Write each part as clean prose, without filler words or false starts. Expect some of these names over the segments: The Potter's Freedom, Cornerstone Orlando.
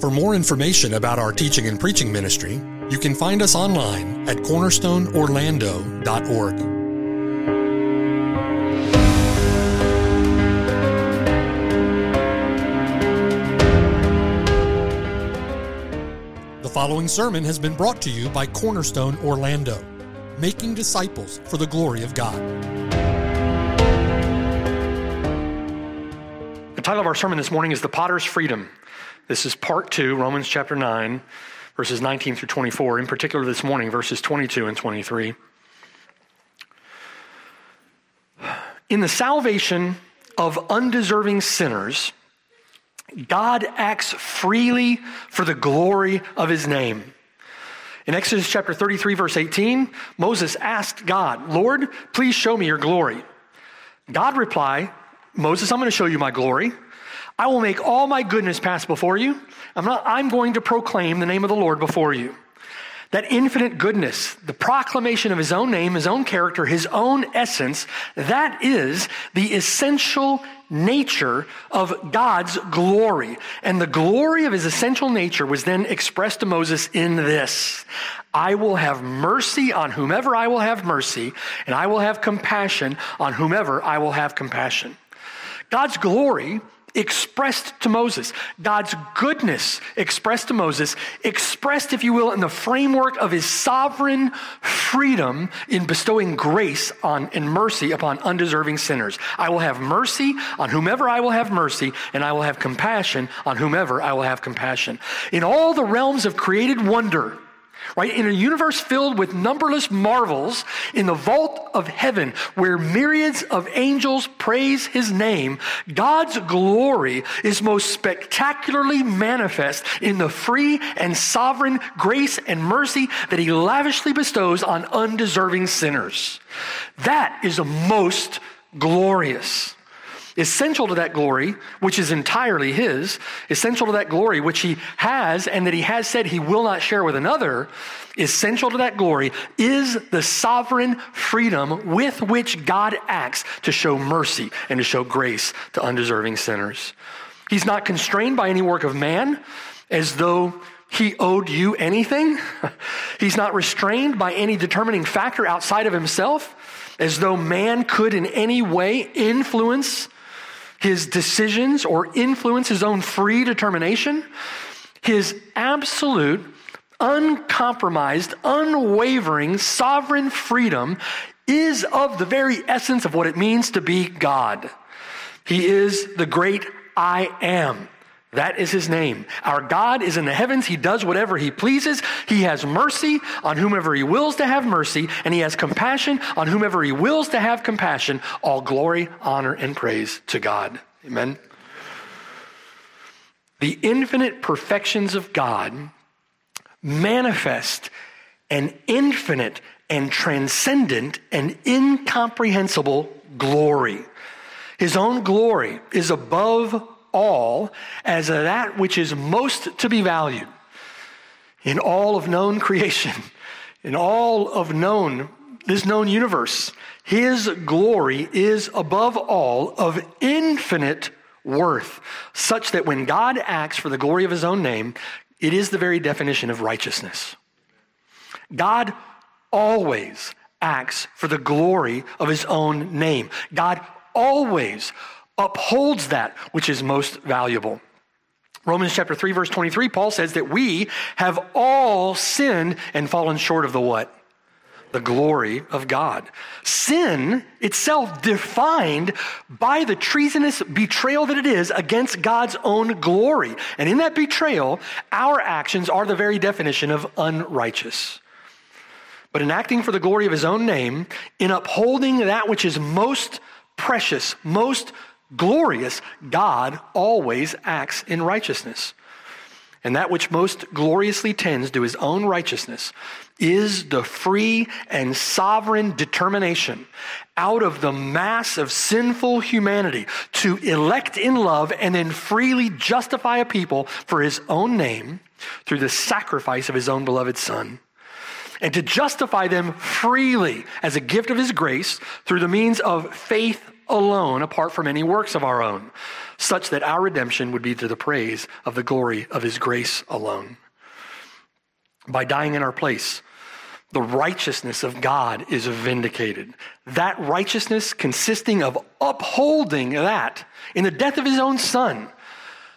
For more information about our teaching and preaching ministry, you can find us online at cornerstoneorlando.org. The following sermon has been brought to you by Cornerstone Orlando, making disciples for the glory of God. The title of our sermon this morning is The Potter's Freedom. This is part 2, Romans chapter 9, verses 19 through 24, in particular this morning, verses 22 and 23. In the salvation of undeserving sinners, God acts freely for the glory of his name. In Exodus chapter 33, verse 18, Moses asked God, "Lord, please show me your glory." God replied, "Moses, I'm going to show you my glory. I will make all my goodness pass before you. I'm going to proclaim the name of the Lord before you." That infinite goodness, the proclamation of his own name, his own character, his own essence, that is the essential nature of God's glory. And the glory of his essential nature was then expressed to Moses in this: "I will have mercy on whomever I will have mercy, and I will have compassion on whomever I will have compassion." God's glory expressed to Moses, God's goodness expressed to Moses, expressed, if you will, in the framework of his sovereign freedom in bestowing grace on and mercy upon undeserving sinners. I will have mercy on whomever I will have mercy, and I will have compassion on whomever I will have compassion. In all the realms of created wonder, right? In a universe filled with numberless marvels, in the vault of heaven where myriads of angels praise his name, God's glory is most spectacularly manifest in the free and sovereign grace and mercy that he lavishly bestows on undeserving sinners. That is most glorious. Essential to that glory, which is entirely his, essential to that glory, which he has and that he has said he will not share with another, essential to that glory is the sovereign freedom with which God acts to show mercy and to show grace to undeserving sinners. He's not constrained by any work of man as though he owed you anything. He's not restrained by any determining factor outside of himself as though man could in any way influence his decisions or influence his own free determination. His absolute, uncompromised, unwavering, sovereign freedom is of the very essence of what it means to be God. He is the great I am. That is his name. Our God is in the heavens. He does whatever he pleases. He has mercy on whomever he wills to have mercy, and he has compassion on whomever he wills to have compassion. All glory, honor, and praise to God. Amen. The infinite perfections of God manifest an infinite and transcendent and incomprehensible glory. His own glory is above all as that which is most to be valued in all of known creation, in all of this known universe. His glory is above all of infinite worth, such that when God acts for the glory of his own name, it is the very definition of righteousness. God always acts for the glory of his own name. God always upholds that which is most valuable. Romans chapter 3, verse 23, Paul says that we have all sinned and fallen short of the what? The glory of God. Sin itself defined by the treasonous betrayal that it is against God's own glory. And in that betrayal, our actions are the very definition of unrighteous. But in acting for the glory of his own name, in upholding that which is most precious, most glorious, God always acts in righteousness. And that which most gloriously tends to his own righteousness is the free and sovereign determination out of the mass of sinful humanity to elect in love and then freely justify a people for his own name through the sacrifice of his own beloved Son, and to justify them freely as a gift of his grace through the means of faith alone, apart from any works of our own. such that our redemption would be to the praise of the glory of his grace alone. By dying in our place, the righteousness of God is vindicated. That righteousness consisting of upholding that in the death of his own son,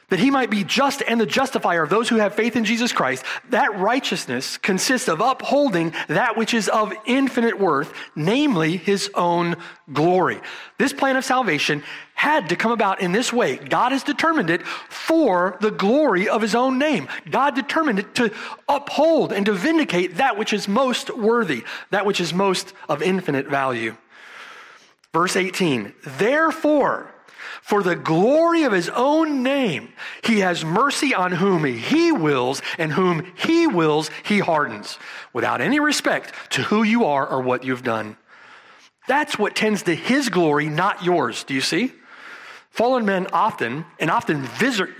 that he might be just and the justifier of those who have faith in Jesus Christ, that righteousness consists of upholding that which is of infinite worth, namely his own glory. This plan of salvation had to come about in this way. God has determined it for the glory of his own name. God determined it to uphold and to vindicate that which is most worthy, that which is most of infinite value. Verse 18, therefore, for the glory of his own name, he has mercy on whom he wills, and whom he wills, he hardens, without any respect to who you are or what you've done. That's what tends to his glory, not yours. Do you see? Fallen men often, and often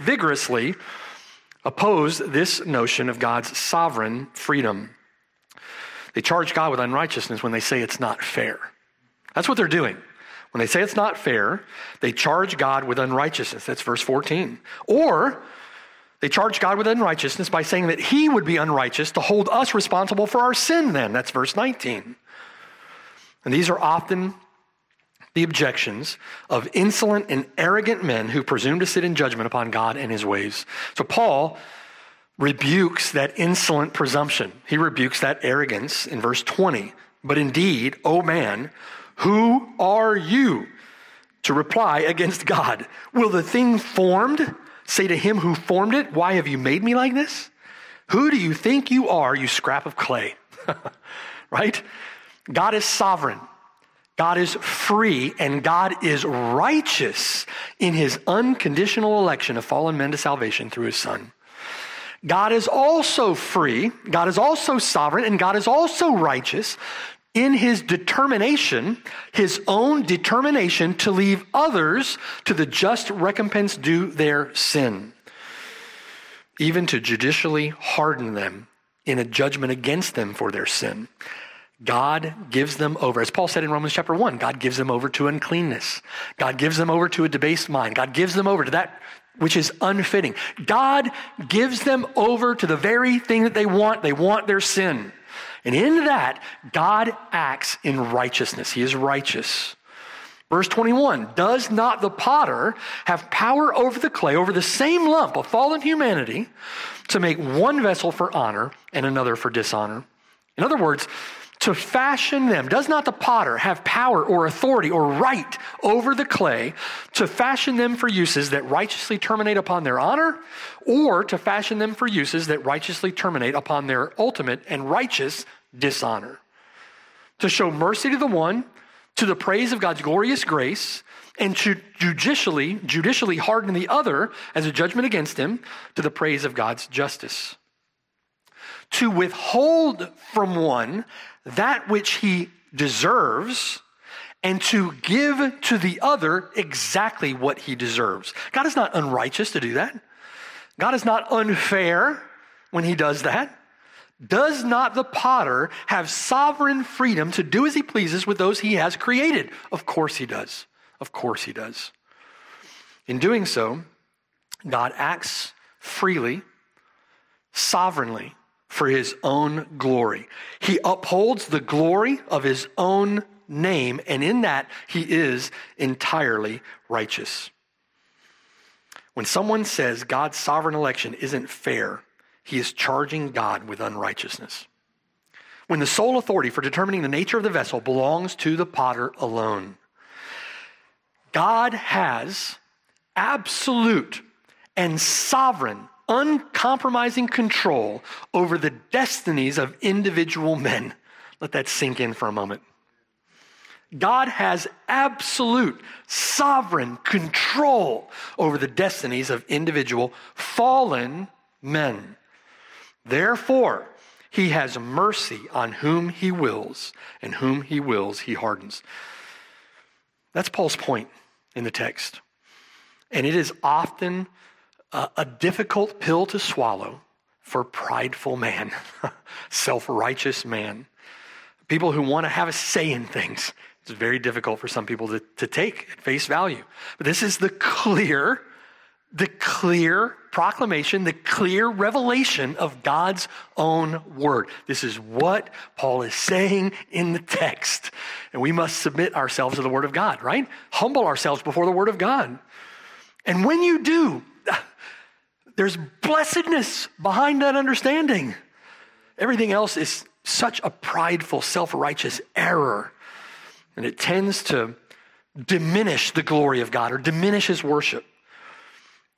vigorously, oppose this notion of God's sovereign freedom. They charge God with unrighteousness when they say it's not fair. That's what they're doing. When they say it's not fair, they charge God with unrighteousness. That's verse 14. Or they charge God with unrighteousness by saying that he would be unrighteous to hold us responsible for our sin then. That's verse 19. And these are often the objections of insolent and arrogant men who presume to sit in judgment upon God and his ways. So Paul rebukes that insolent presumption. He rebukes that arrogance in verse 20. But indeed, O man, who are you to reply against God? Will the thing formed say to him who formed it, why have you made me like this? Who do you think you are, you scrap of clay? Right? God is sovereign. God is free, and God is righteous in his unconditional election of fallen men to salvation through his son. God is also free. God is also sovereign, and God is also righteous in his determination, his own determination to leave others to the just recompense due their sin, even to judicially harden them in a judgment against them for their sin. God gives them over. As Paul said in Romans chapter 1, God gives them over to uncleanness. God gives them over to a debased mind. God gives them over to that which is unfitting. God gives them over to the very thing that they want. They want their sin. And in that, God acts in righteousness. He is righteous. Verse 21, does not the potter have power over the clay, over the same lump of fallen humanity, to make one vessel for honor and another for dishonor? In other words, to fashion them. Does not the potter have power or authority or right over the clay to fashion them for uses that righteously terminate upon their honor, or to fashion them for uses that righteously terminate upon their ultimate and righteous dishonor? To show mercy to the one, to the praise of God's glorious grace, and to judicially harden the other as a judgment against him, to the praise of God's justice. To withhold from one that which he deserves, and to give to the other exactly what he deserves. God is not unrighteous to do that. God is not unfair when he does that. Does not the potter have sovereign freedom to do as he pleases with those he has created? Of course he does. Of course he does. In doing so, God acts freely, sovereignly, for his own glory. He upholds the glory of his own name, and in that he is entirely righteous. When someone says God's sovereign election isn't fair, he is charging God with unrighteousness. When the sole authority for determining the nature of the vessel belongs to the potter alone, God has absolute and sovereign, uncompromising control over the destinies of individual men. Let that sink in for a moment. God has absolute, sovereign control over the destinies of individual fallen men. Therefore, he has mercy on whom he wills, and whom he wills, he hardens. That's Paul's point in the text. And it is often a difficult pill to swallow for prideful man, self-righteous man, people who want to have a say in things. It's very difficult for some people to take at face value. But this is the clear the clear proclamation, the clear revelation of God's own word. This is what Paul is saying in the text. And we must submit ourselves to the word of God, right? Humble ourselves before the word of God. And when you do, there's blessedness behind that understanding. Everything else is such a prideful, self-righteous error. And it tends to diminish the glory of God or diminish his worship.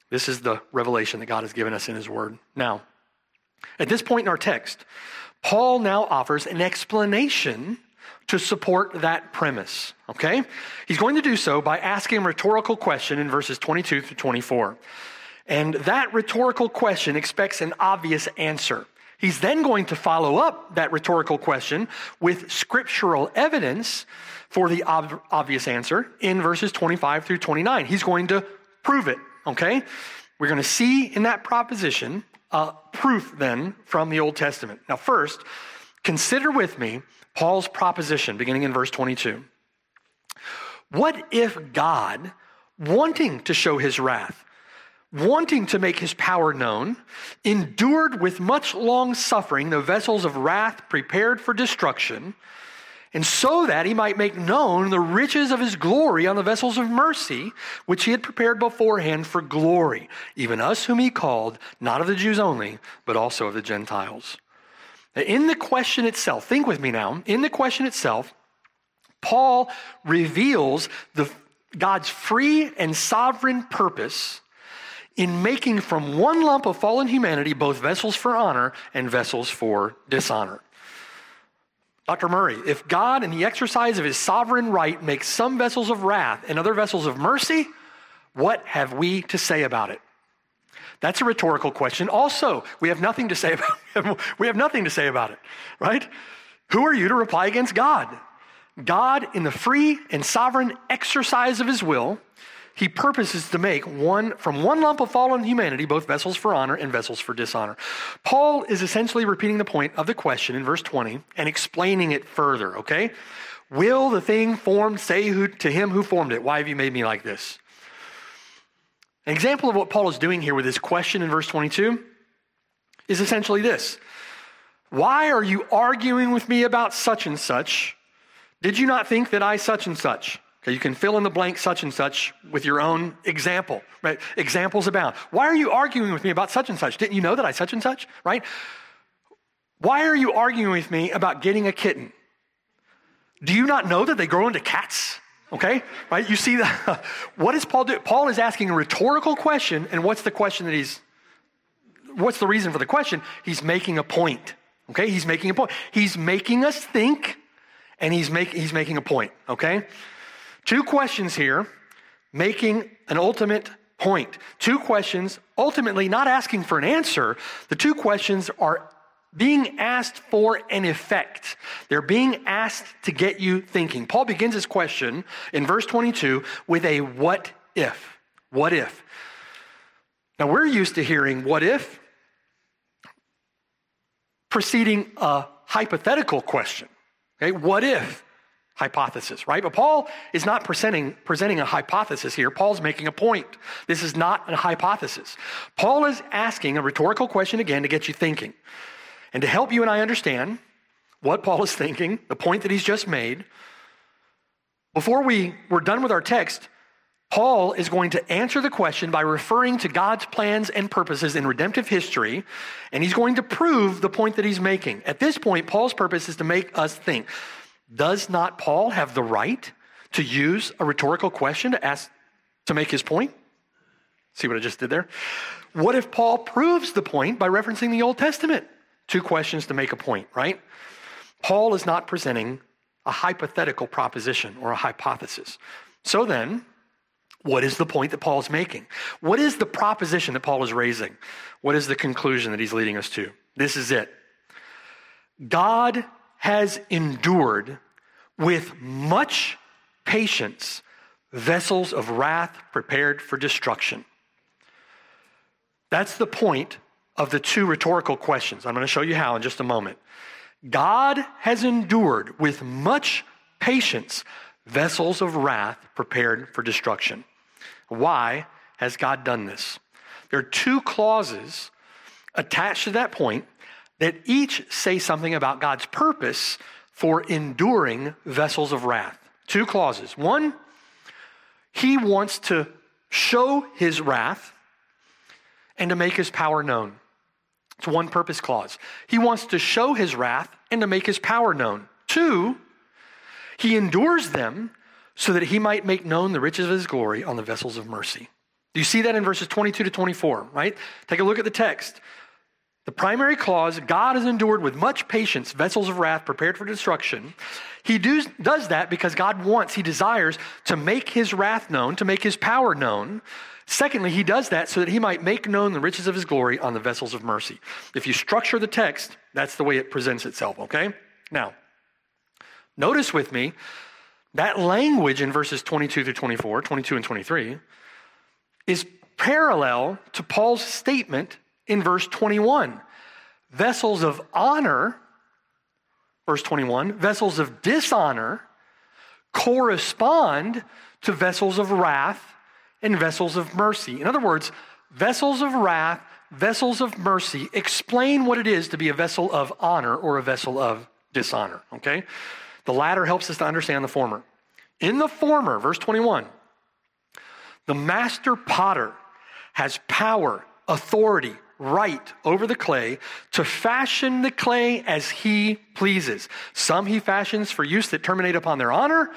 This is the revelation that God has given us in his word. Now, at this point in our text, Paul now offers an explanation to support that premise, okay? He's going to do so by asking a rhetorical question in verses 22 through 24. And that rhetorical question expects an obvious answer. He's then going to follow up that rhetorical question with scriptural evidence for the obvious answer in verses 25 through 29. He's going to prove it, okay? We're going to see in that proposition proof then from the Old Testament. Now first, consider with me Paul's proposition beginning in verse 22. What if God, wanting to show his wrath, wanting to make his power known, endured with much long suffering the vessels of wrath prepared for destruction, and so that he might make known the riches of his glory on the vessels of mercy, which he had prepared beforehand for glory, even us whom he called, not of the Jews only, but also of the Gentiles. In the question itself, think with me now, in the question itself, Paul reveals God's free and sovereign purpose in making from one lump of fallen humanity both vessels for honor and vessels for dishonor. Dr. Murray, if God in the exercise of his sovereign right makes some vessels of wrath and other vessels of mercy, what have we to say about it? That's a rhetorical question. Also, we have nothing to say about it. Right? Who are you to reply against God? God, in the free and sovereign exercise of his will, he purposes to make from one lump of fallen humanity, both vessels for honor and vessels for dishonor. Paul is essentially repeating the point of the question in verse 20 and explaining it further, okay? Will the thing formed say to him who formed it, why have you made me like this? An example of what Paul is doing here with his question in verse 22 is essentially this. Why are you arguing with me about such and such? Did you not think that I such and such? Okay, you can fill in the blank such and such with your own example, right? Examples abound. Why are you arguing with me about such and such? Didn't you know that I such and such, right? Why are you arguing with me about getting a kitten? Do you not know that they grow into cats? Okay, right? You see, what does Paul do? Paul is asking a rhetorical question, and what's the reason for the question? He's making a point, okay? He's making a point. He's making us think, and he's making a point, okay? Two questions here, making an ultimate point. Two questions, ultimately not asking for an answer. The two questions are being asked for an effect. They're being asked to get you thinking. Paul begins his question in verse 22 with a what if. What if? Now we're used to hearing what if preceding a hypothetical question. Okay, what if? Hypothesis, right? But Paul is not presenting a hypothesis here. Paul's making a point. This is not a hypothesis. Paul is asking a rhetorical question again to get you thinking. And to help you and I understand what Paul is thinking, the point that he's just made, before we were done with our text, Paul is going to answer the question by referring to God's plans and purposes in redemptive history, and he's going to prove the point that he's making. At this point, Paul's purpose is to make us think. Does not Paul have the right to use a rhetorical question to make his point? See what I just did there? What if Paul proves the point by referencing the Old Testament? Two questions to make a point, right? Paul is not presenting a hypothetical proposition or a hypothesis. So then, what is the point that Paul is making? What is the proposition that Paul is raising? What is the conclusion that he's leading us to? This is it. God has endured with much patience vessels of wrath prepared for destruction. That's the point of the two rhetorical questions. I'm going to show you how in just a moment. God has endured with much patience vessels of wrath prepared for destruction. Why has God done this? There are two clauses attached to that point that each say something about God's purpose for enduring vessels of wrath. Two clauses. One, he wants to show his wrath and to make his power known. It's one purpose clause. He wants to show his wrath and to make his power known. Two, he endures them so that he might make known the riches of his glory on the vessels of mercy. Do you see that in verses 22 to 24, right? Take a look at the text. The primary clause, God has endured with much patience vessels of wrath prepared for destruction. He does that because God wants, he desires to make his wrath known, to make his power known. Secondly, he does that so that he might make known the riches of his glory on the vessels of mercy. If you structure the text, that's the way it presents itself, okay? Now, notice with me that language in verses 22 through 24, 22 and 23, is parallel to Paul's statement in verse 21, vessels of honor, verse 21, vessels of dishonor correspond to vessels of wrath and vessels of mercy. In other words, vessels of wrath, vessels of mercy explain what it is to be a vessel of honor or a vessel of dishonor, okay? The latter helps us to understand the former. In the former, verse 21, the master potter has power, authority, right over the clay to fashion the clay as he pleases. Some he fashions for use that terminate upon their honor.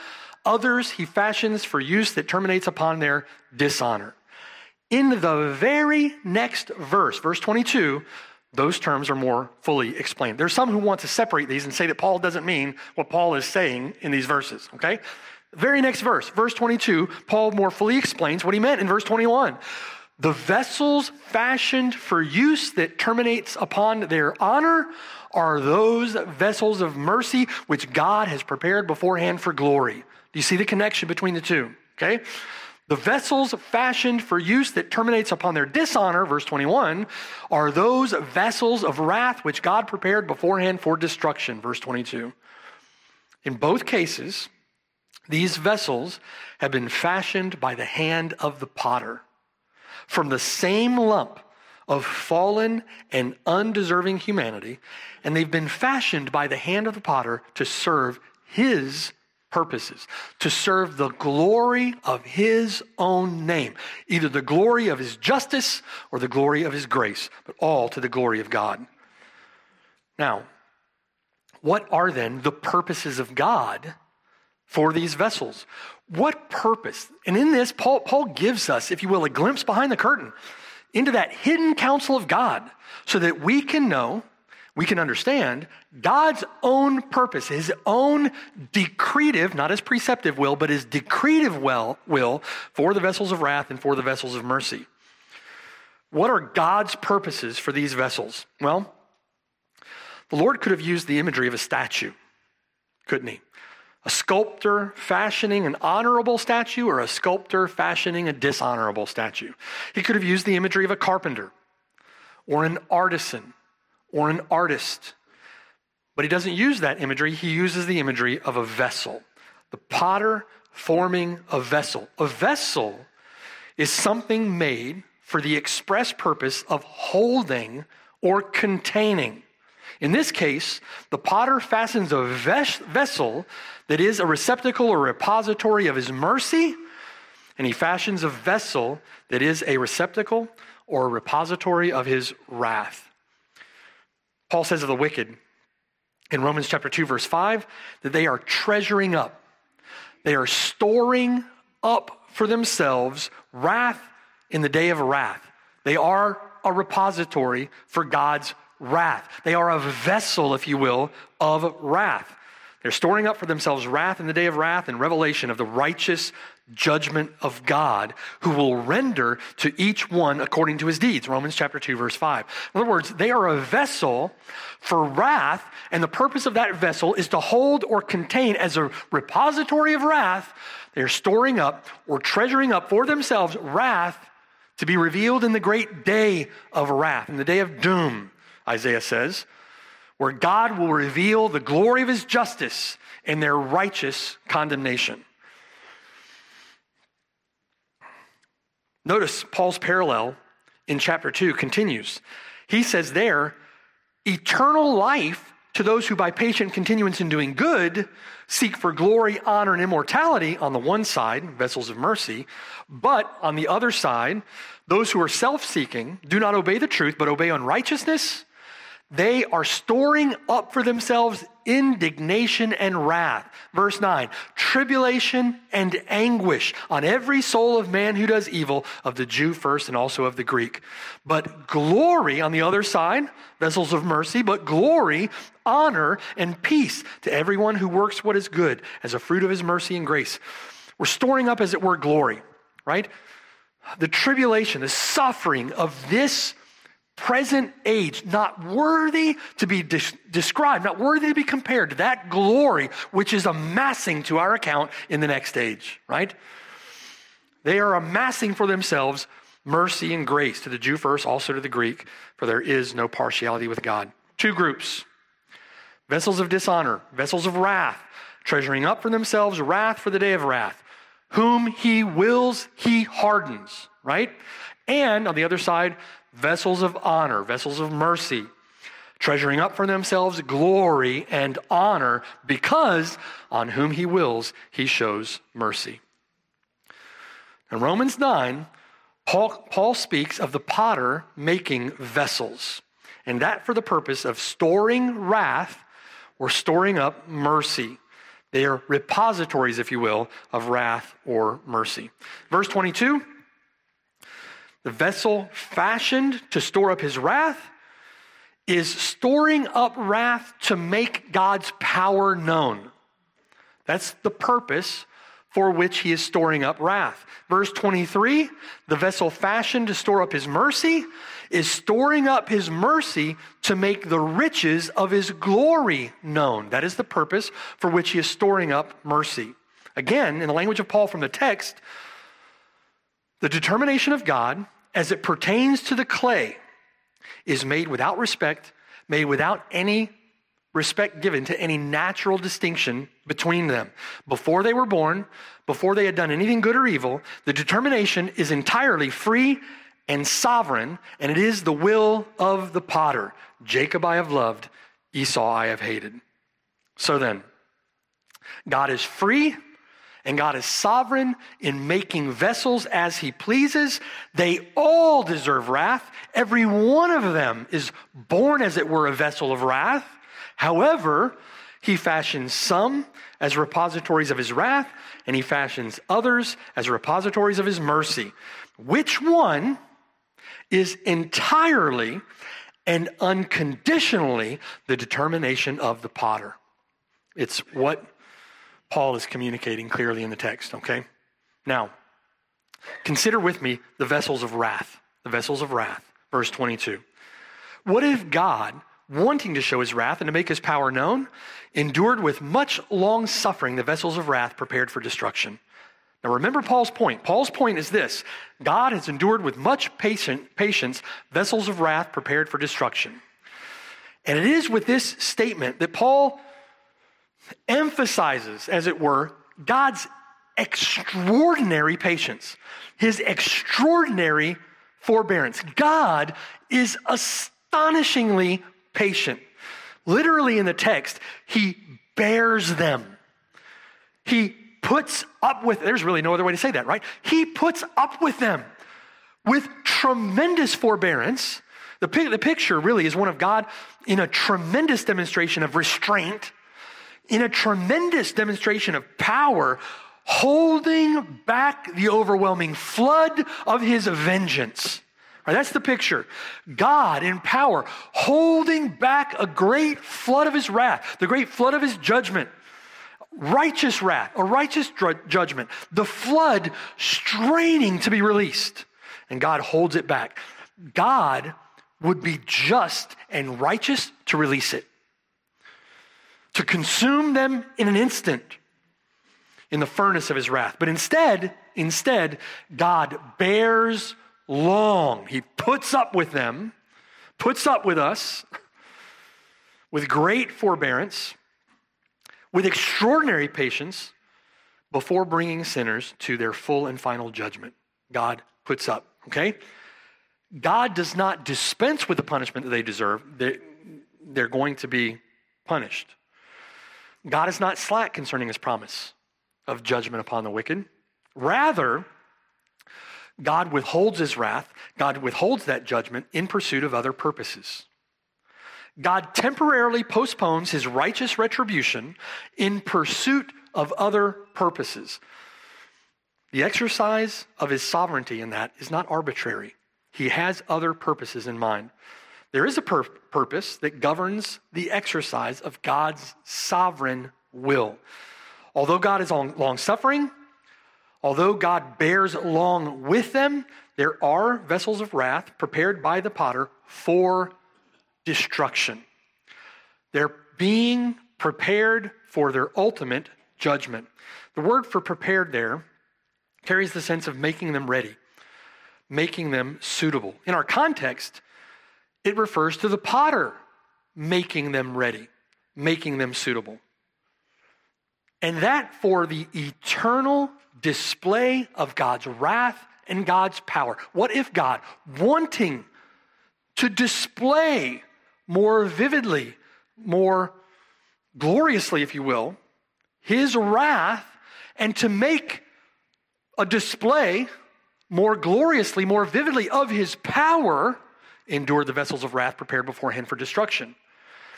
Others he fashions for use that terminates upon their dishonor. In the very next verse, verse 22, those terms are more fully explained. There's some who want to separate these and say that Paul doesn't mean what Paul is saying in these verses, okay? Very next verse, verse 22, Paul more fully explains what he meant in verse 21. The vessels fashioned for use that terminates upon their honor are those vessels of mercy which God has prepared beforehand for glory. Do you see the connection between the two? Okay? The vessels fashioned for use that terminates upon their dishonor, verse 21, are those vessels of wrath which God prepared beforehand for destruction, verse 22. In both cases, these vessels have been fashioned by the hand of the potter, from the same lump of fallen and undeserving humanity, and they've been fashioned by the hand of the potter to serve his purposes, to serve the glory of his own name, either the glory of his justice or the glory of his grace, but all to the glory of God. Now, what are then the purposes of God for these vessels? What purpose? And in this, Paul gives us, if you will, a glimpse behind the curtain into that hidden counsel of God so that we can know, we can understand God's own purpose, his own decretive, not his preceptive will, but his decretive will for the vessels of wrath and for the vessels of mercy. What are God's purposes for these vessels? Well, the Lord could have used the imagery of a statue, couldn't he? A sculptor fashioning an honorable statue or a sculptor fashioning a dishonorable statue. He could have used the imagery of a carpenter or an artisan or an artist, but he doesn't use that imagery. He uses the imagery of a vessel, the potter forming a vessel. A vessel is something made for the express purpose of holding or containing. In this case, the potter fastens a vessel that is a receptacle or repository of his mercy, and he fashions a vessel that is a receptacle or a repository of his wrath. Paul says of the wicked in Romans chapter 2, verse 5, that they are treasuring up. They are storing up for themselves wrath in the day of wrath. They are a repository for God's wrath. They are a vessel, if you will, of wrath. They're storing up for themselves wrath in the day of wrath and revelation of the righteous judgment of God, who will render to each one according to his deeds. Romans chapter 2, verse 5. In other words, they are a vessel for wrath, and the purpose of that vessel is to hold or contain as a repository of wrath. They're storing up or treasuring up for themselves wrath to be revealed in the great day of wrath, in the day of doom. Isaiah says, where God will reveal the glory of his justice and their righteous condemnation. Notice Paul's parallel in chapter 2 continues. He says there, eternal life to those who by patient continuance in doing good seek for glory, honor, and immortality on the one side, vessels of mercy, but on the other side, those who are self-seeking do not obey the truth, but obey unrighteousness. They are storing up for themselves indignation and wrath. Verse 9, tribulation and anguish on every soul of man who does evil, of the Jew first and also of the Greek. But glory on the other side, vessels of mercy, but glory, honor, and peace to everyone who works what is good as a fruit of his mercy and grace. We're storing up, as it were, glory, right? The tribulation, the suffering of this present age, not worthy to be described, not worthy to be compared to that glory which is amassing to our account in the next age, right? They are amassing for themselves mercy and grace, to the Jew first, also to the Greek, for there is no partiality with God. Two groups, vessels of dishonor, vessels of wrath, treasuring up for themselves wrath for the day of wrath, whom he wills, he hardens, right? And on the other side, vessels of honor, vessels of mercy, treasuring up for themselves glory and honor, because on whom he wills, he shows mercy. In Romans 9, Paul speaks of the potter making vessels, and that for the purpose of storing wrath or storing up mercy. They are repositories, if you will, of wrath or mercy. Verse 22, the vessel fashioned to store up his wrath is storing up wrath to make God's power known. That's the purpose for which he is storing up wrath. Verse 23, the vessel fashioned to store up his mercy is storing up his mercy to make the riches of his glory known. That is the purpose for which he is storing up mercy. Again, in the language of Paul from the text, the determination of God as it pertains to the clay is made without respect, made without any respect given to any natural distinction between them. Before they were born, before they had done anything good or evil, the determination is entirely free and sovereign, and it is the will of the potter. Jacob I have loved, Esau I have hated. So then, God is free, and God is sovereign in making vessels as he pleases. They all deserve wrath. Every one of them is born, as it were, a vessel of wrath. However, he fashions some as repositories of his wrath, and he fashions others as repositories of his mercy. Which one is entirely and unconditionally the determination of the potter? It's what Paul is communicating clearly in the text, okay? Now, consider with me the vessels of wrath, verse 22. What if God, wanting to show his wrath and to make his power known, endured with much long suffering the vessels of wrath prepared for destruction? Now remember Paul's point. Paul's point is this: God has endured with much patience vessels of wrath prepared for destruction. And it is with this statement that Paul emphasizes, as it were, God's extraordinary patience, his extraordinary forbearance. God is astonishingly patient. Literally in the text, he bears them. He puts up with, there's really no other way to say that, right? He puts up with them with tremendous forbearance. The picture really is one of God in a tremendous demonstration of restraint, in a tremendous demonstration of power, holding back the overwhelming flood of his vengeance. Right, that's the picture. God in power, holding back a great flood of his wrath, the great flood of his judgment, righteous wrath, a righteous judgment, the flood straining to be released, and God holds it back. God would be just and righteous to release it, to consume them in an instant in the furnace of his wrath. But instead, God bears long. He puts up with them, puts up with us with great forbearance, with extraordinary patience, before bringing sinners to their full and final judgment. God puts up, okay? God does not dispense with the punishment that they deserve. They're going to be punished. God is not slack concerning his promise of judgment upon the wicked. Rather, God withholds his wrath. God withholds that judgment in pursuit of other purposes. God temporarily postpones his righteous retribution in pursuit of other purposes. The exercise of his sovereignty in that is not arbitrary. He has other purposes in mind. There is a purpose that governs the exercise of God's sovereign will. Although God is long-suffering, although God bears long with them, there are vessels of wrath prepared by the potter for destruction. They're being prepared for their ultimate judgment. The word for prepared there carries the sense of making them ready, making them suitable. In our context, it refers to the potter making them ready, making them suitable. And that for the eternal display of God's wrath and God's power. What if God, wanting to display more vividly, more gloriously, if you will, his wrath, and to make a display more gloriously, more vividly of his power, endured the vessels of wrath prepared beforehand for destruction,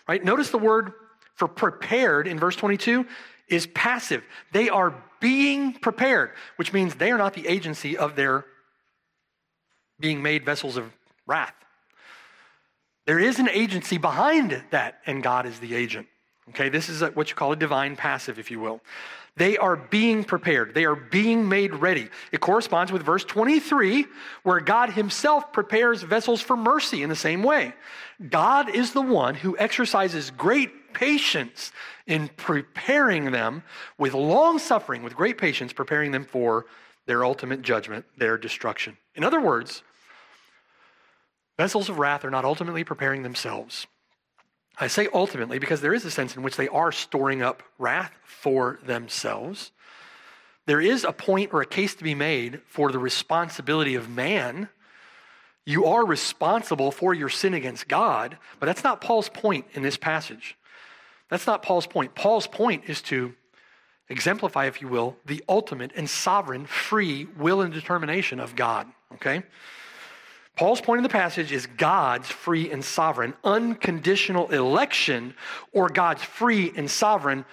right? Notice the word for prepared in verse 22 is passive. They are being prepared, which means they are not the agency of their being made vessels of wrath. There is an agency behind that, and God is the agent. Okay, this is what you call a divine passive, if you will. They are being prepared. They are being made ready. It corresponds with verse 23, where God himself prepares vessels for mercy in the same way. God is the one who exercises great patience in preparing them with long suffering, with great patience, preparing them for their ultimate judgment, their destruction. In other words, vessels of wrath are not ultimately preparing themselves. I say ultimately because there is a sense in which they are storing up wrath for themselves. There is a point or a case to be made for the responsibility of man. You are responsible for your sin against God, but that's not Paul's point in this passage. That's not Paul's point. Paul's point is to exemplify, if you will, the ultimate and sovereign free will and determination of God, okay? Paul's point in the passage is God's free and sovereign unconditional election, or God's free and sovereign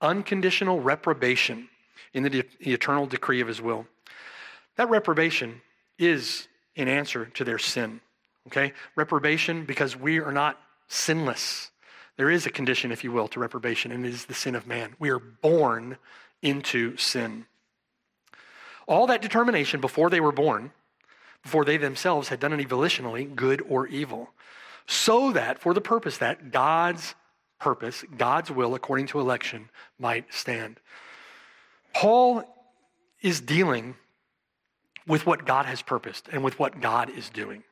unconditional reprobation in the eternal decree of his will. That reprobation is in answer to their sin, okay? Reprobation, because we are not sinless. There is a condition, if you will, to reprobation, and it is the sin of man. We are born into sin. All that determination before they were born, before they themselves had done any volitionally good or evil, so that for the purpose that God's purpose, God's will according to election might stand. Paul is dealing with what God has purposed and with what God is doing.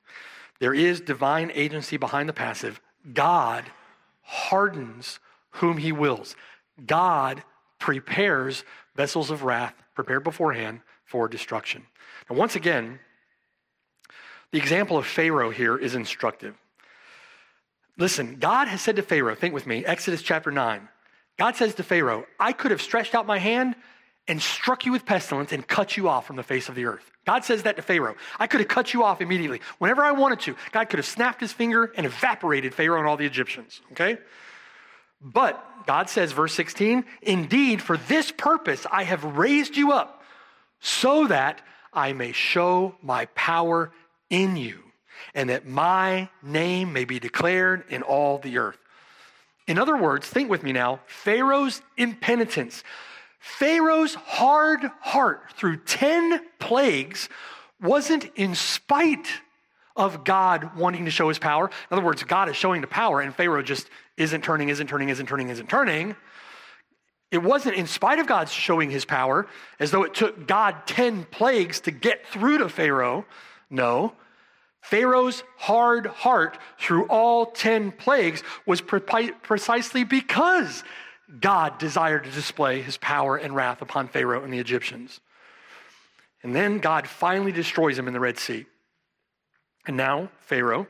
There is divine agency behind the passive. God hardens whom he wills. God prepares vessels of wrath prepared beforehand for destruction. Now, once again, the example of Pharaoh here is instructive. Listen, God has said to Pharaoh, think with me, Exodus chapter 9. God says to Pharaoh, I could have stretched out my hand and struck you with pestilence and cut you off from the face of the earth. God says that to Pharaoh. I could have cut you off immediately. Whenever I wanted to, God could have snapped his finger and evaporated Pharaoh and all the Egyptians, okay? But God says, verse 16, indeed, for this purpose I have raised you up so that I may show my power in you, and that my name may be declared in all the earth. In other words, think with me now, Pharaoh's impenitence, Pharaoh's hard heart through 10 plagues wasn't in spite of God wanting to show his power. In other words, God is showing the power and Pharaoh just isn't turning. It wasn't in spite of God showing his power, as though it took God 10 plagues to get through to Pharaoh. No, Pharaoh's hard heart through all 10 plagues was precisely because God desired to display his power and wrath upon Pharaoh and the Egyptians. And then God finally destroys him in the Red Sea. And now Pharaoh,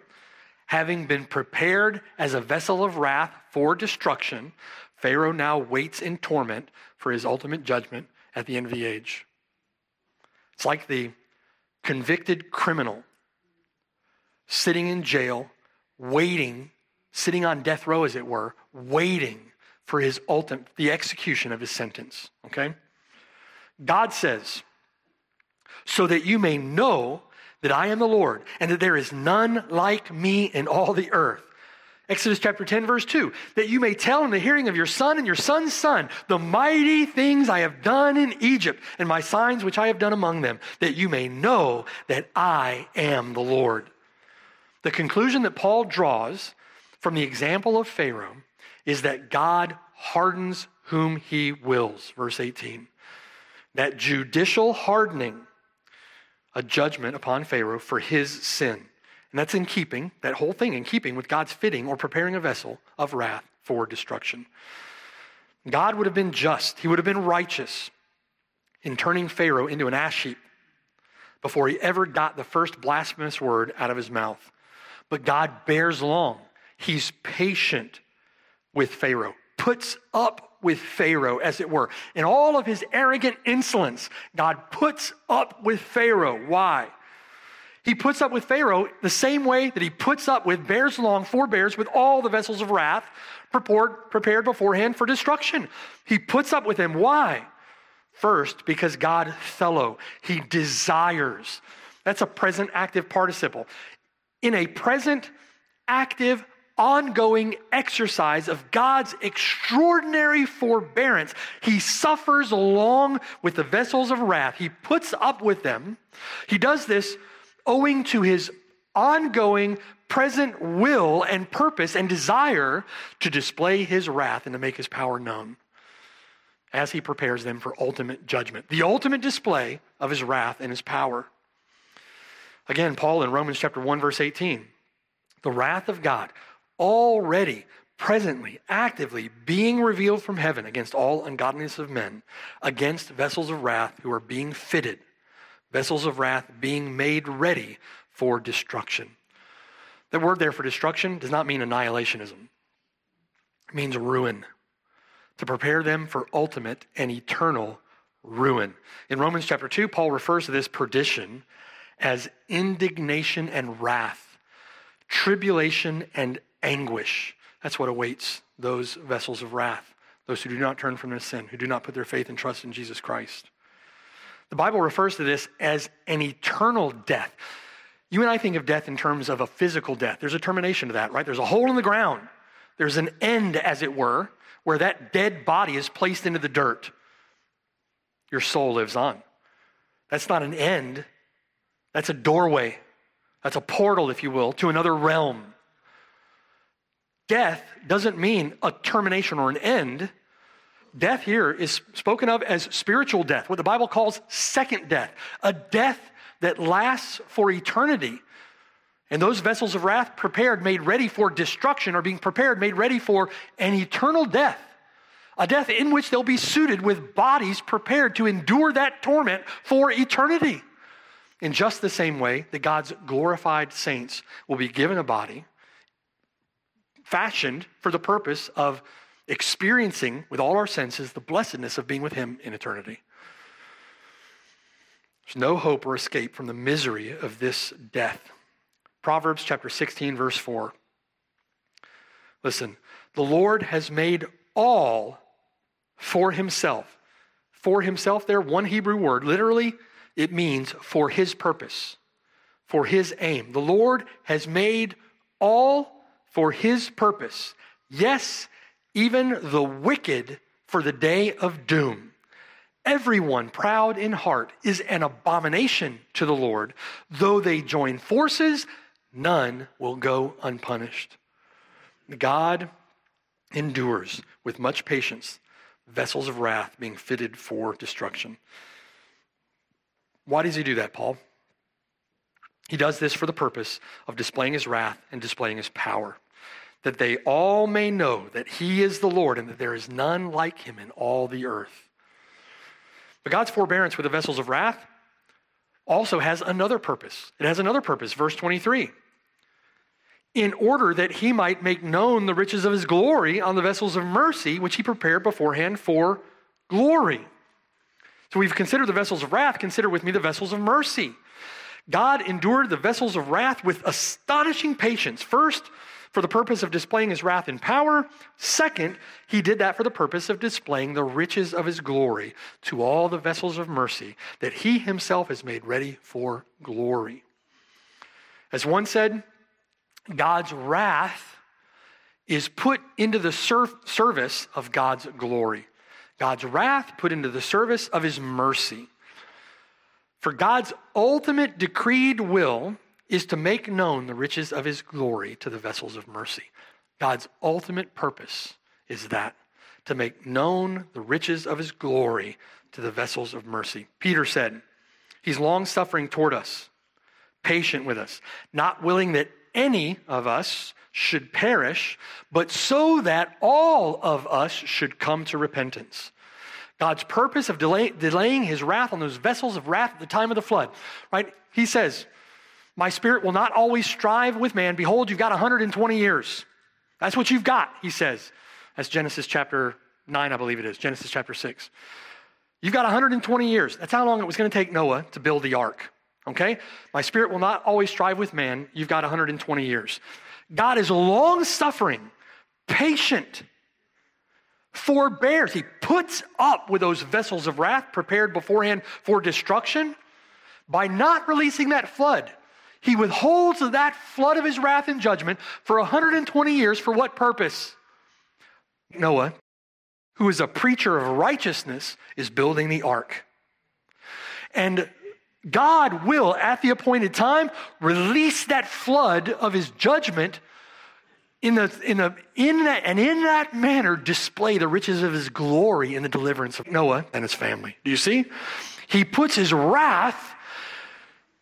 having been prepared as a vessel of wrath for destruction, Pharaoh now waits in torment for his ultimate judgment at the end of the age. It's like the convicted criminal sitting in jail, waiting, sitting on death row, as it were, waiting for his ultimate, the execution of his sentence, okay? God says, so that you may know that I am the Lord and that there is none like me in all the earth. Exodus chapter 10, verse 2, that you may tell in the hearing of your son and your son's son the mighty things I have done in Egypt and my signs which I have done among them, that you may know that I am the Lord. The conclusion that Paul draws from the example of Pharaoh is that God hardens whom he wills, verse 18. That judicial hardening, a judgment upon Pharaoh for his sin. And that's in keeping, that whole thing in keeping with God's fitting or preparing a vessel of wrath for destruction. God would have been just. He would have been righteous in turning Pharaoh into an ash heap before he ever got the first blasphemous word out of his mouth. But God bears long. He's patient with Pharaoh, puts up with Pharaoh, as it were. In all of his arrogant insolence, God puts up with Pharaoh. Why? He puts up with Pharaoh the same way that he puts up with, bears long, forbears with all the vessels of wrath prepared beforehand for destruction. He puts up with him. Why? First, because God fellow, he desires. That's a present active participle. In a present active ongoing exercise of God's extraordinary forbearance, he suffers along with the vessels of wrath. He puts up with them. He does this owing to his ongoing present will and purpose and desire to display his wrath and to make his power known as he prepares them for ultimate judgment, the ultimate display of his wrath and his power. Again, Paul in Romans chapter 1, verse 18, the wrath of God already presently, actively being revealed from heaven against all ungodliness of men, against vessels of wrath who are being fitted, vessels of wrath being made ready for destruction. The word there for destruction does not mean annihilationism. It means ruin, to prepare them for ultimate and eternal ruin. In Romans chapter 2, Paul refers to this perdition as indignation and wrath, tribulation and anguish. That's what awaits those vessels of wrath, those who do not turn from their sin, who do not put their faith and trust in Jesus Christ. The Bible refers to this as an eternal death. You and I think of death in terms of a physical death. There's a termination to that, right? There's a hole in the ground. There's an end, as it were, where that dead body is placed into the dirt. Your soul lives on. That's not an end. That's a doorway. That's a portal, if you will, to another realm. Death doesn't mean a termination or an end. Death here is spoken of as spiritual death, what the Bible calls second death, a death that lasts for eternity. And those vessels of wrath prepared, made ready for destruction, are being prepared, made ready for an eternal death, a death in which they'll be suited with bodies prepared to endure that torment for eternity. In just the same way that God's glorified saints will be given a body fashioned for the purpose of experiencing with all our senses the blessedness of being with him in eternity. There's no hope or escape from the misery of this death. Proverbs chapter 16, verse 4. Listen, the Lord has made all for himself. For himself there, one Hebrew word, literally it means for his purpose, for his aim. The Lord has made all for his purpose. Yes, even the wicked for the day of doom. Everyone proud in heart is an abomination to the Lord. Though they join forces, none will go unpunished. God endures with much patience vessels of wrath being fitted for destruction. Why does he do that, Paul? He does this for the purpose of displaying his wrath and displaying his power, that they all may know that he is the Lord and that there is none like him in all the earth. But God's forbearance with the vessels of wrath also has another purpose. It has another purpose, verse 23. In order that he might make known the riches of his glory on the vessels of mercy, which he prepared beforehand for glory. So we've considered the vessels of wrath. Consider with me the vessels of mercy. God endured the vessels of wrath with astonishing patience. First, for the purpose of displaying his wrath and power. Second, he did that for the purpose of displaying the riches of his glory to all the vessels of mercy that he himself has made ready for glory. As one said, God's wrath is put into the service of God's glory. God's wrath put into the service of his mercy. For God's ultimate decreed will is to make known the riches of his glory to the vessels of mercy. God's ultimate purpose is that, to make known the riches of his glory to the vessels of mercy. Peter said, he's long-suffering toward us, patient with us, not willing that any of us should perish, but so that all of us should come to repentance. God's purpose of delaying his wrath on those vessels of wrath at the time of the flood, right? He says, my spirit will not always strive with man. Behold, you've got 120 years. That's what you've got, he says. That's Genesis chapter 9, I believe it is. Genesis chapter 6. You've got 120 years. That's how long it was going to take Noah to build the ark. Okay? My spirit will not always strive with man. You've got 120 years. God is long-suffering, patient, forbears. He puts up with those vessels of wrath prepared beforehand for destruction. By not releasing that flood, he withholds that flood of his wrath and judgment for 120 years. For what purpose? Noah, who is a preacher of righteousness, is building the ark. And God will, at the appointed time, release that flood of his judgment in that manner display the riches of his glory in the deliverance of Noah and his family. Do you see? He puts his wrath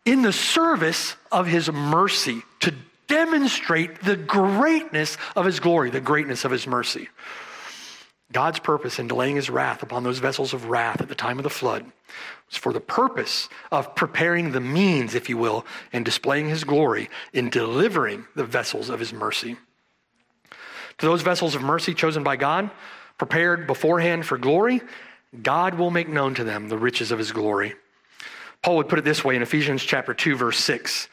in the service of his mercy to demonstrate the greatness of his glory, the greatness of his mercy. God's purpose in delaying his wrath upon those vessels of wrath at the time of the flood was for the purpose of preparing the means, if you will, and displaying his glory in delivering the vessels of his mercy. To those vessels of mercy chosen by God, prepared beforehand for glory, God will make known to them the riches of his glory. Paul would put it this way in Ephesians chapter 2, verse 6.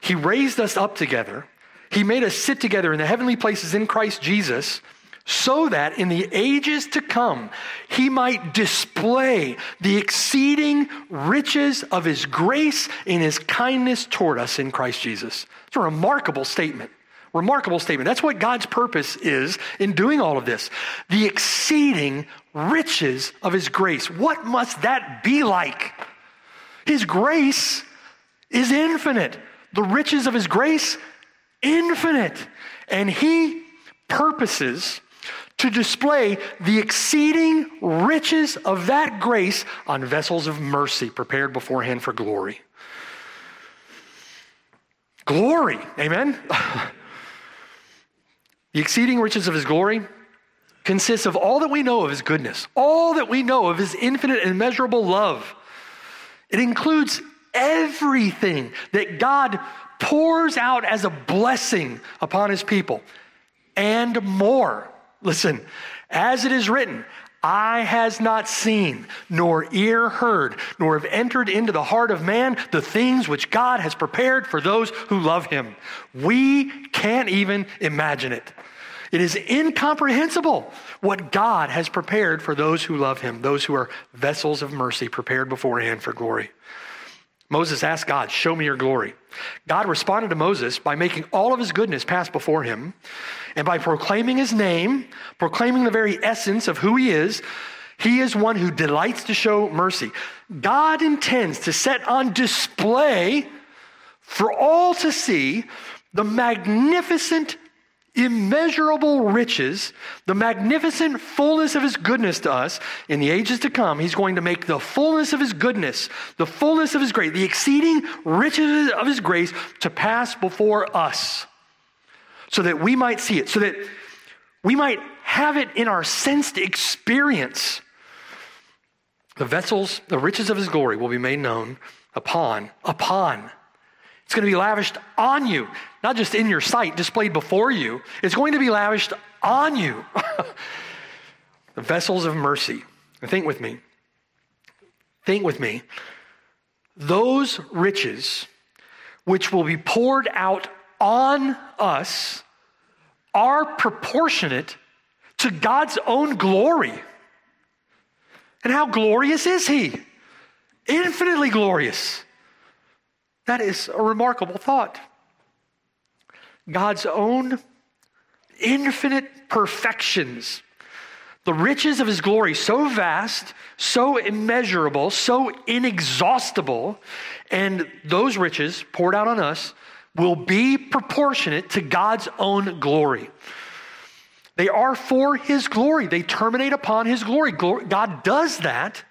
He raised us up together. He made us sit together in the heavenly places in Christ Jesus, so that in the ages to come, he might display the exceeding riches of his grace in his kindness toward us in Christ Jesus. It's a remarkable statement. Remarkable statement. That's what God's purpose is in doing all of this. The exceeding riches of his grace. What must that be like? His grace is infinite. The riches of his grace, infinite. And he purposes to display the exceeding riches of that grace on vessels of mercy prepared beforehand for glory. Glory, amen? The exceeding riches of his glory consists of all that we know of his goodness, all that we know of his infinite and immeasurable love. It includes everything that God pours out as a blessing upon his people and more. Listen, as it is written, eye has not seen, nor ear heard, nor have entered into the heart of man the things which God has prepared for those who love him. We can't even imagine it. It is incomprehensible what God has prepared for those who love him, those who are vessels of mercy prepared beforehand for glory. Moses asked God, show me your glory. God responded to Moses by making all of his goodness pass before him and by proclaiming his name, proclaiming the very essence of who he is. He is one who delights to show mercy. God intends to set on display for all to see the magnificent, immeasurable riches, the magnificent fullness of his goodness to us. In the ages to come, he's going to make the fullness of his goodness, the fullness of his grace, the exceeding riches of his grace to pass before us so that we might see it, so that we might have it in our sense to experience. The riches of his glory will be made known Upon. It's going to be lavished on you, not just in your sight, displayed before you. It's going to be lavished on you. The vessels of mercy. And think with me. Those riches which will be poured out on us are proportionate to God's own glory. And how glorious is he? Infinitely glorious. That is a remarkable thought. God's own infinite perfections. The riches of his glory, so vast, so immeasurable, so inexhaustible, and those riches poured out on us will be proportionate to God's own glory. They are for his glory. They terminate upon his glory. God does that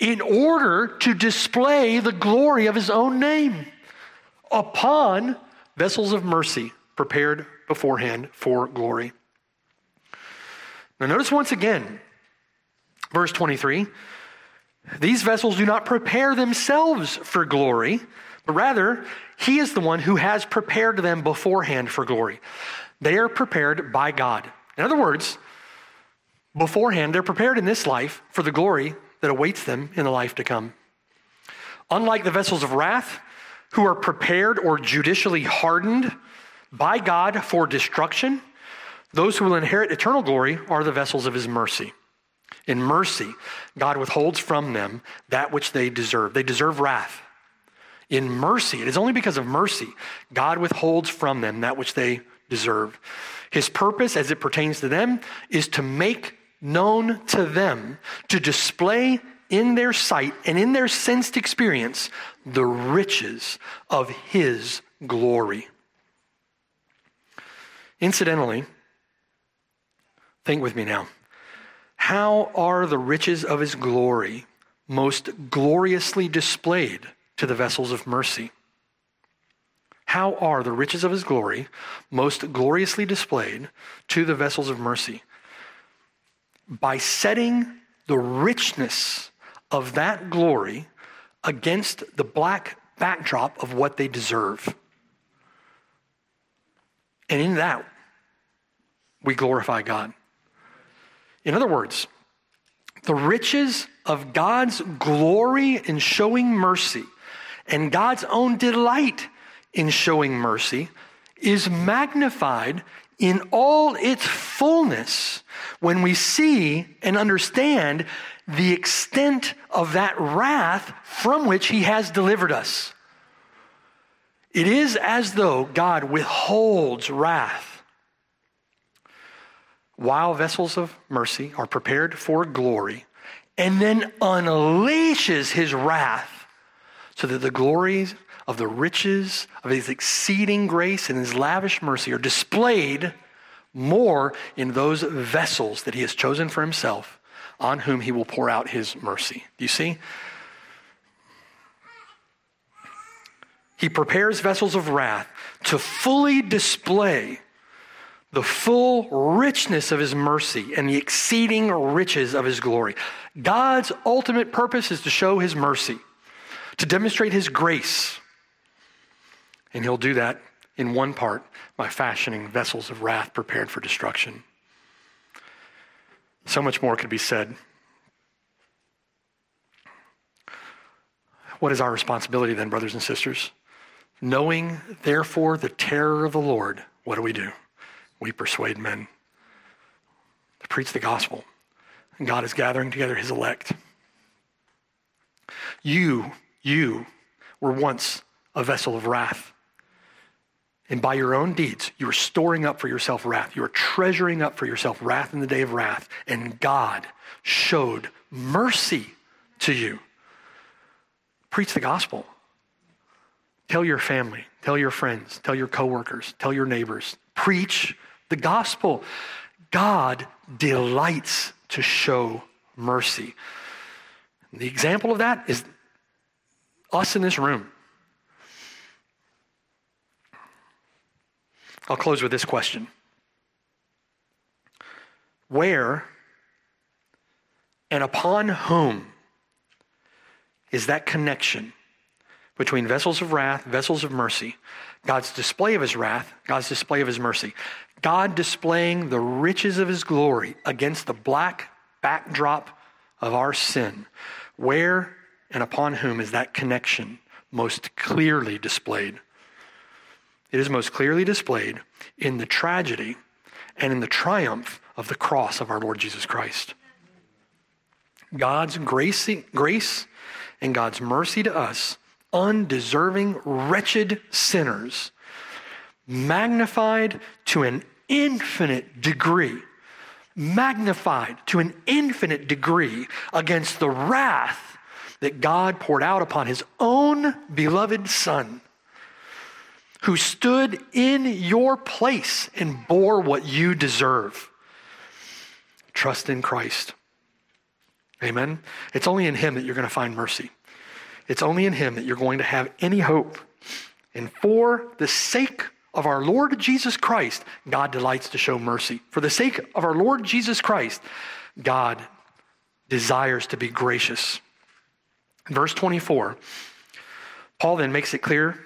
in order to display the glory of his own name upon vessels of mercy prepared beforehand for glory. Now notice once again, verse 23, these vessels do not prepare themselves for glory, but rather he is the one who has prepared them beforehand for glory. They are prepared by God. In other words, beforehand, they're prepared in this life for the glory that awaits them in the life to come. Unlike the vessels of wrath, who are prepared or judicially hardened by God for destruction, those who will inherit eternal glory are the vessels of his mercy. In mercy, God withholds from them that which they deserve. They deserve wrath. In mercy, it is only because of mercy, God withholds from them that which they deserve. His purpose, as it pertains to them, is to make known to them, to display in their sight and in their sensed experience the riches of his glory. Incidentally, think with me now. How are the riches of his glory most gloriously displayed to the vessels of mercy? How are the riches of his glory most gloriously displayed to the vessels of mercy? By setting the richness of that glory against the black backdrop of what they deserve. And in that, we glorify God. In other words, the riches of God's glory in showing mercy and God's own delight in showing mercy is magnified in all its fullness when we see and understand the extent of that wrath from which he has delivered us. It is as though God withholds wrath. While vessels of mercy are prepared for glory, and then unleashes his wrath so that the glories of the riches of his exceeding grace and his lavish mercy are displayed more in those vessels that he has chosen for himself, on whom he will pour out his mercy. Do you see? He prepares vessels of wrath to fully display the full richness of his mercy and the exceeding riches of his glory. God's ultimate purpose is to show his mercy, to demonstrate his grace. And he'll do that in one part by fashioning vessels of wrath prepared for destruction. So much more could be said. What is our responsibility then, brothers and sisters? Knowing, therefore, the terror of the Lord, what do? We persuade men to preach the gospel. And God is gathering together his elect. You were once a vessel of wrath. And by your own deeds, you were storing up for yourself wrath. You were treasuring up for yourself wrath in the day of wrath. And God showed mercy to you. Preach the gospel. Tell your family, tell your friends, tell your coworkers, tell your neighbors. Preach the gospel. God delights to show mercy. And the example of that is us in this room. I'll close with this question. Where and upon whom is that connection between vessels of wrath, vessels of mercy. God's display of his wrath, God's display of his mercy. God displaying the riches of his glory against the black backdrop of our sin. Where and upon whom is that connection most clearly displayed? It is most clearly displayed in the tragedy and in the triumph of the cross of our Lord Jesus Christ. God's grace and God's mercy to us, undeserving, wretched sinners, magnified to an infinite degree against the wrath that God poured out upon his own beloved Son, who stood in your place and bore what you deserve. Trust in Christ. Amen. It's only in him that you're going to find mercy. It's only in him that you're going to have any hope. And for the sake of our Lord Jesus Christ, God delights to show mercy. For the sake of our Lord Jesus Christ, God desires to be gracious. In verse 24, Paul then makes it clear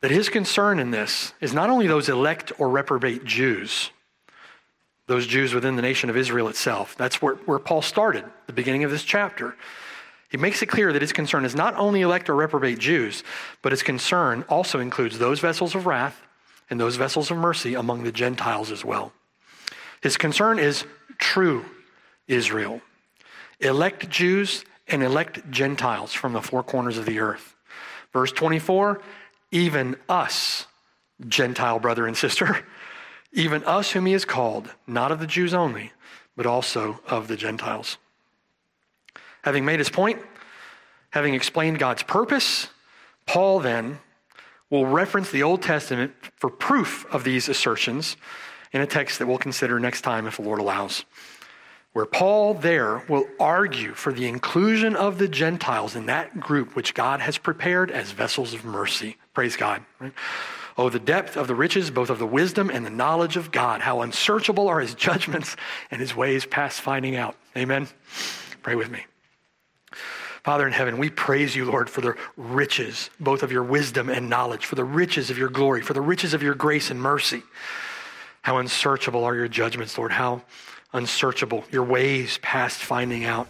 that his concern in this is not only those elect or reprobate Jews, those Jews within the nation of Israel itself. That's where Paul started, the beginning of this chapter. He makes it clear that his concern is not only elect or reprobate Jews, but his concern also includes those vessels of wrath and those vessels of mercy among the Gentiles as well. His concern is true Israel, elect Jews and elect Gentiles from the four corners of the earth. Verse 24, even us, Gentile brother and sister, even us whom he has called, not of the Jews only, but also of the Gentiles. Having made his point, having explained God's purpose, Paul then will reference the Old Testament for proof of these assertions in a text that we'll consider next time, if the Lord allows, where Paul there will argue for the inclusion of the Gentiles in that group which God has prepared as vessels of mercy. Praise God. Right? Oh, the depth of the riches, both of the wisdom and the knowledge of God. How unsearchable are his judgments and his ways past finding out. Amen. Pray with me. Father in heaven, we praise you, Lord, for the riches, both of your wisdom and knowledge, for the riches of your glory, for the riches of your grace and mercy. How unsearchable are your judgments, Lord. How unsearchable your ways past finding out.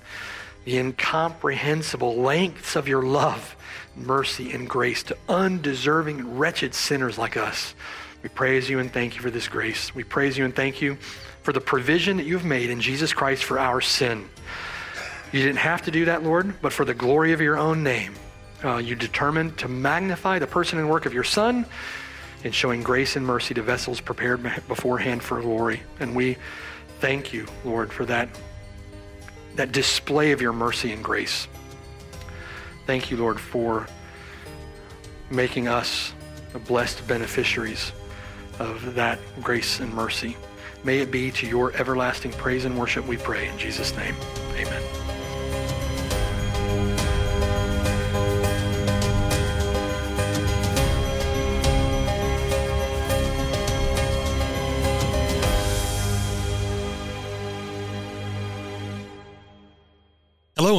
The incomprehensible lengths of your love, mercy, and grace to undeserving and wretched sinners like us. We praise you and thank you for this grace. We praise you and thank you for the provision that you've made in Jesus Christ for our sin. You didn't have to do that, Lord, but for the glory of your own name, you determined to magnify the person and work of your Son in showing grace and mercy to vessels prepared beforehand for glory. And we thank you, Lord, for that display of your mercy and grace. Thank you, Lord, for making us the blessed beneficiaries of that grace and mercy. May it be to your everlasting praise and worship, we pray in Jesus' name. Amen. Hello,